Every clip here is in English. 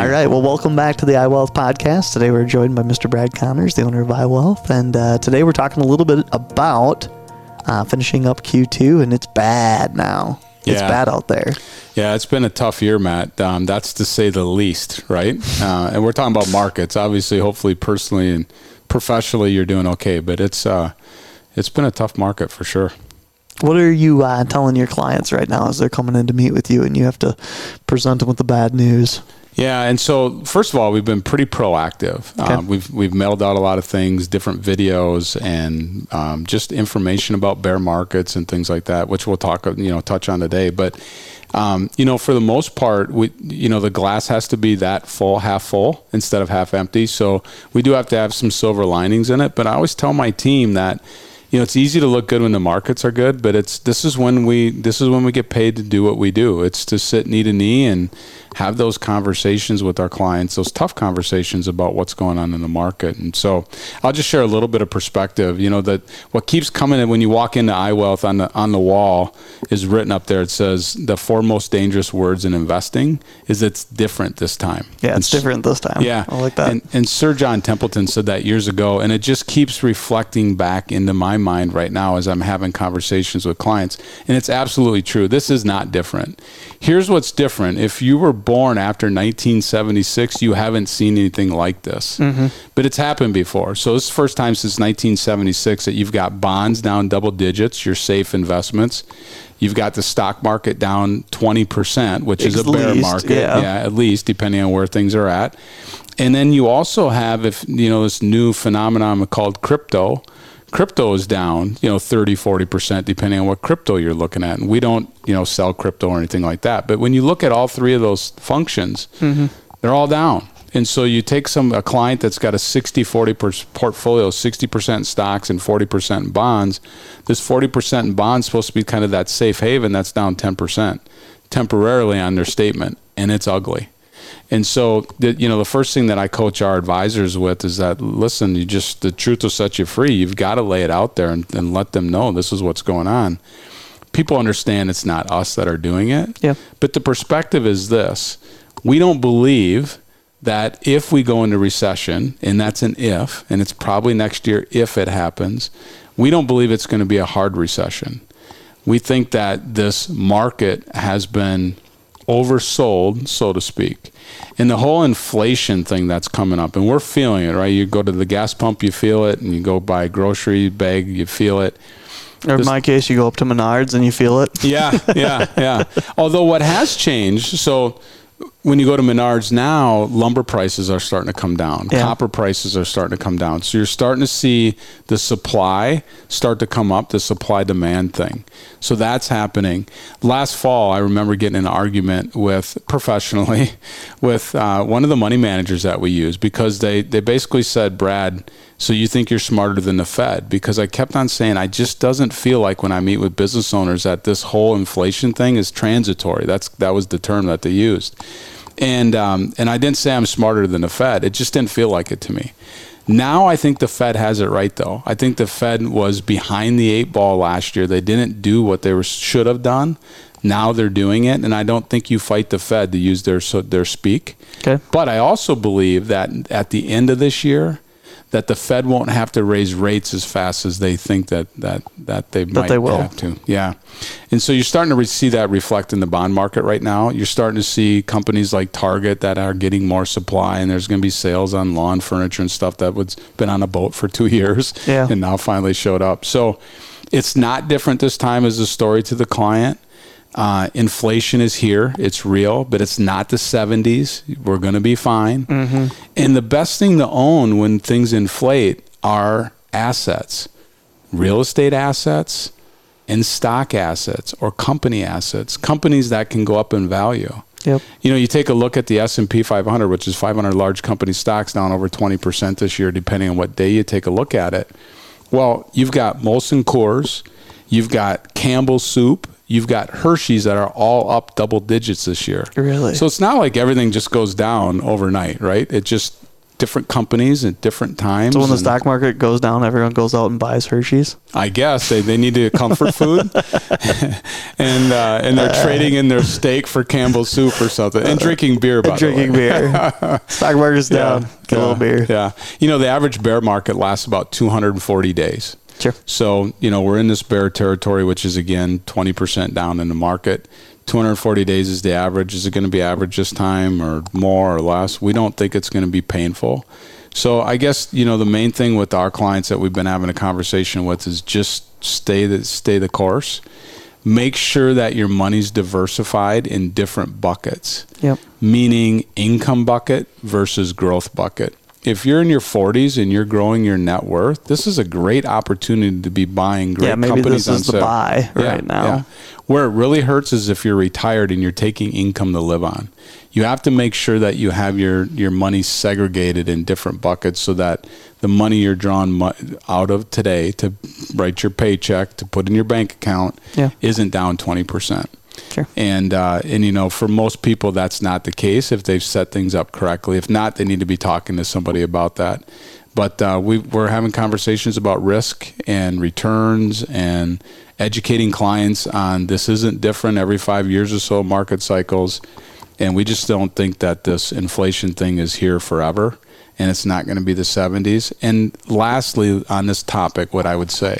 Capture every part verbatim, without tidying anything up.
All right. Well, welcome back to the iWealth podcast. Today we're joined by Mister Brad Connors, the owner of iWealth. And uh, today we're talking a little bit about uh, finishing up Q two, and it's bad now. Yeah. It's bad out there. Yeah, it's been a tough year, Matt. Um, that's to say the least, right? Uh, and we're talking about markets. Obviously, hopefully, personally and professionally, you're doing okay. But it's uh, it's been a tough market for sure. What are you uh, telling your clients right now as they're coming in to meet with you and you have to present them with the bad news? Yeah, and so first of all, we've been pretty proactive. Okay. Um, we've we've mailed out a lot of things, different videos, and um, just information about bear markets and things like that, which we'll talk, you know, touch on today. But um, you know, for the most part, we you know the glass has to be that full, half full instead of half empty. So we do have to have some silver linings in it. But I always tell my team that, you know, it's easy to look good when the markets are good, but it's this is when we this is when we get paid to do what we do. It's to sit knee to knee and have those conversations with our clients, those tough conversations about what's going on in the market. And so I'll just share a little bit of perspective. You know, that what keeps coming in when you walk into iWealth on the on the wall is written up there. It says the four most dangerous words in investing is it's different this time. Yeah, it's and, different this time. Yeah. I like that. And, and Sir John Templeton said that years ago, and it just keeps reflecting back into my mind right now as I'm having conversations with clients. And it's absolutely true. This is not different. Here's what's different. If you were born after nineteen seventy-six, you haven't seen anything like this. Mm-hmm. But it's happened before. So this is the first time since nineteen seventy-six that you've got bonds down double digits, your safe investments. You've got the stock market down twenty percent, which at is a bear least, market. Yeah. yeah, at least, depending on where things are at. And then you also have, if you know, this new phenomenon called crypto. Crypto is down, you know, thirty, forty percent, depending on what crypto you're looking at. And we don't, you know, sell crypto or anything like that. But when you look at all three of those functions, mm-hmm. they're all down. And so you take some a client that's got a sixty forty portfolio, sixty percent stocks and forty percent in bonds. This forty percent in bonds supposed to be kind of that safe haven that's down ten percent temporarily on their statement. And it's ugly. And so, the, you know, the first thing that I coach our advisors with is that, listen, you just, the truth will set you free. You've got to lay it out there and, and let them know this is what's going on. People understand it's not us that are doing it. Yeah. But the perspective is this. We don't believe that if we go into recession, and that's an if, and it's probably next year if it happens, we don't believe it's going to be a hard recession. We think that this market has been oversold, so to speak. And the whole inflation thing that's coming up, and we're feeling it, right? You go to the gas pump, you feel it, and you go buy a grocery bag, you feel it. Or in this, my case, you go up to Menards and you feel it. Yeah, yeah, yeah. Although what has changed, so when you go to Menards now, lumber prices are starting to come down. Yeah. Copper prices are starting to come down. So you're starting to see the supply start to come up, the supply-demand thing. So that's happening. Last fall, I remember getting in an argument with, professionally, with uh, one of the money managers that we use because they, they basically said, Brad, so you think you're smarter than the Fed? Because I kept on saying, I just doesn't feel like when I meet with business owners that this whole inflation thing is transitory. That's that was the term that they used. And um, and I didn't say I'm smarter than the Fed. It just didn't feel like it to me. Now I think the Fed has it right, though. I think the Fed was behind the eight ball last year. They didn't do what they were, should have done. Now they're doing it, and I don't think you fight the Fed to use their their speak. Okay. But I also believe that at the end of this year, that the Fed won't have to raise rates as fast as they think that that that they might they will. have to. Yeah. And so you're starting to re- see that reflect in the bond market right now. You're starting to see companies like Target that are getting more supply, and there's going to be sales on lawn furniture and stuff that was been on a boat for two years yeah. and now finally showed up. So it's not different this time as a story to the client. Uh, inflation is here. It's real, but it's not the seventies. We're going to be fine. Mm-hmm. And the best thing to own when things inflate are assets, real estate assets and stock assets or company assets, companies that can go up in value. Yep. You know, you take a look at the S and P five hundred, which is five hundred large company stocks down over twenty percent this year, depending on what day you take a look at it. Well, you've got Molson Coors, you've got Campbell Soup, you've got Hershey's that are all up double digits this year. Really? So it's not like everything just goes down overnight, right? It just different companies at different times. So when the stock market goes down, everyone goes out and buys Hershey's? I guess. They they need to comfort food. and uh, and they're uh, trading in their steak for Campbell Soup or something. And drinking beer, by the way. Drinking beer. Stock market's down. Yeah, Get yeah, a little beer. Yeah. You know, the average bear market lasts about two hundred forty days. Sure. So, you know, we're in this bear territory, which is, again, twenty percent down in the market. two hundred forty days is the average. Is it going to be average this time or more or less? We don't think it's going to be painful. So I guess, you know, the main thing with our clients that we've been having a conversation with is just stay the, stay the course. Make sure that your money's diversified in different buckets, yep. meaning income bucket versus growth bucket. If you're in your forties and you're growing your net worth, this is a great opportunity to be buying great yeah, maybe companies. This is on the buy yeah, right now. Yeah. Where it really hurts is if you're retired and you're taking income to live on. You have to make sure that you have your, your money segregated in different buckets so that the money you're drawing mo- out of today to write your paycheck, to put in your bank account, yeah. isn't down twenty percent. Sure. And, uh, and, you know, for most people, that's not the case if they've set things up correctly. If not, they need to be talking to somebody about that. But uh, we, we're having conversations about risk and returns and educating clients on this isn't different every five years or so market cycles. And we just don't think that this inflation thing is here forever. And it's not going to be the seventies. And lastly, on this topic, what I would say,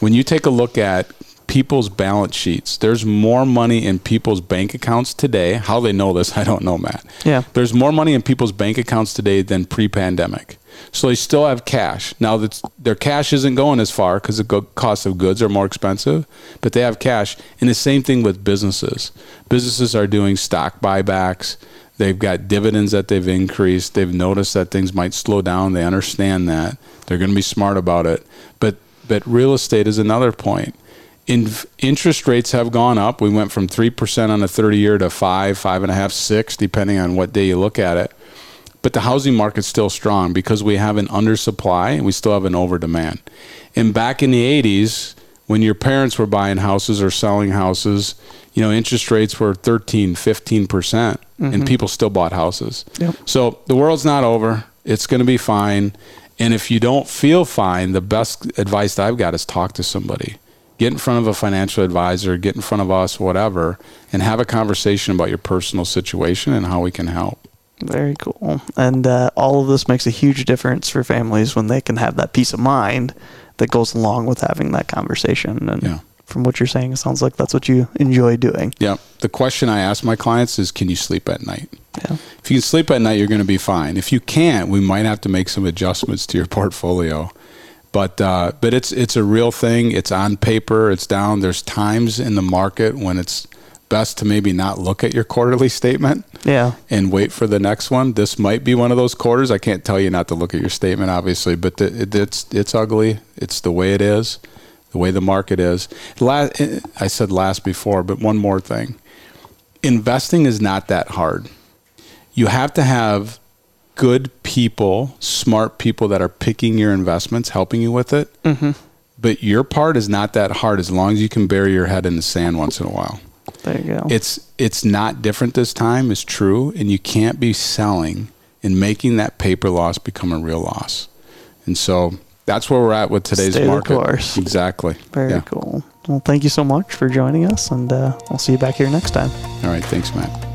when you take a look at people's balance sheets. There's more money in people's bank accounts today. How they know this, I don't know, Matt. Yeah. There's more money in people's bank accounts today than pre-pandemic. So they still have cash. Now, that's, their cash isn't going as far because the go- cost of goods are more expensive, but they have cash. And the same thing with businesses. Businesses are doing stock buybacks. They've got dividends that they've increased. They've noticed that things might slow down. They understand that. They're going to be smart about it. But, but real estate is another point. In, interest rates have gone up. We went from three percent on a thirty-year to five, five and a half, six, depending on what day you look at it. But the housing market's still strong because we have an undersupply and we still have an overdemand. And back in the eighties, when your parents were buying houses or selling houses, you know, interest rates were thirteen, fifteen percent, mm-hmm. and people still bought houses. Yep. So the world's not over. It's going to be fine. And if you don't feel fine, the best advice that I've got is talk to somebody. Get in front of a financial advisor, get in front of us, whatever, and have a conversation about your personal situation and how we can help. Very cool. And uh, all of this makes a huge difference for families when they can have that peace of mind that goes along with having that conversation. And yeah. from what you're saying, it sounds like that's what you enjoy doing. Yeah. The question I ask my clients is, can you sleep at night? Yeah. If you can sleep at night, you're going to be fine. If you can't, we might have to make some adjustments to your portfolio. But uh, but it's it's a real thing. It's on paper. It's down. There's times in the market when it's best to maybe not look at your quarterly statement yeah. and wait for the next one. This might be one of those quarters. I can't tell you not to look at your statement, obviously, but the, it, it's it's ugly. It's the way it is, the way the market is. Last, I said last before, but one more thing. Investing is not that hard. You have to have good people, smart people that are picking your investments, helping you with it. Mm-hmm. But your part is not that hard as long as you can bury your head in the sand once in a while. There you go. It's it's not different this time. It's true. And you can't be selling and making that paper loss become a real loss. And so that's where we're at with today's Stay market. Of course. Exactly. Very yeah. cool. Well, thank you so much for joining us. And uh, I'll see you back here next time. All right. Thanks, Matt.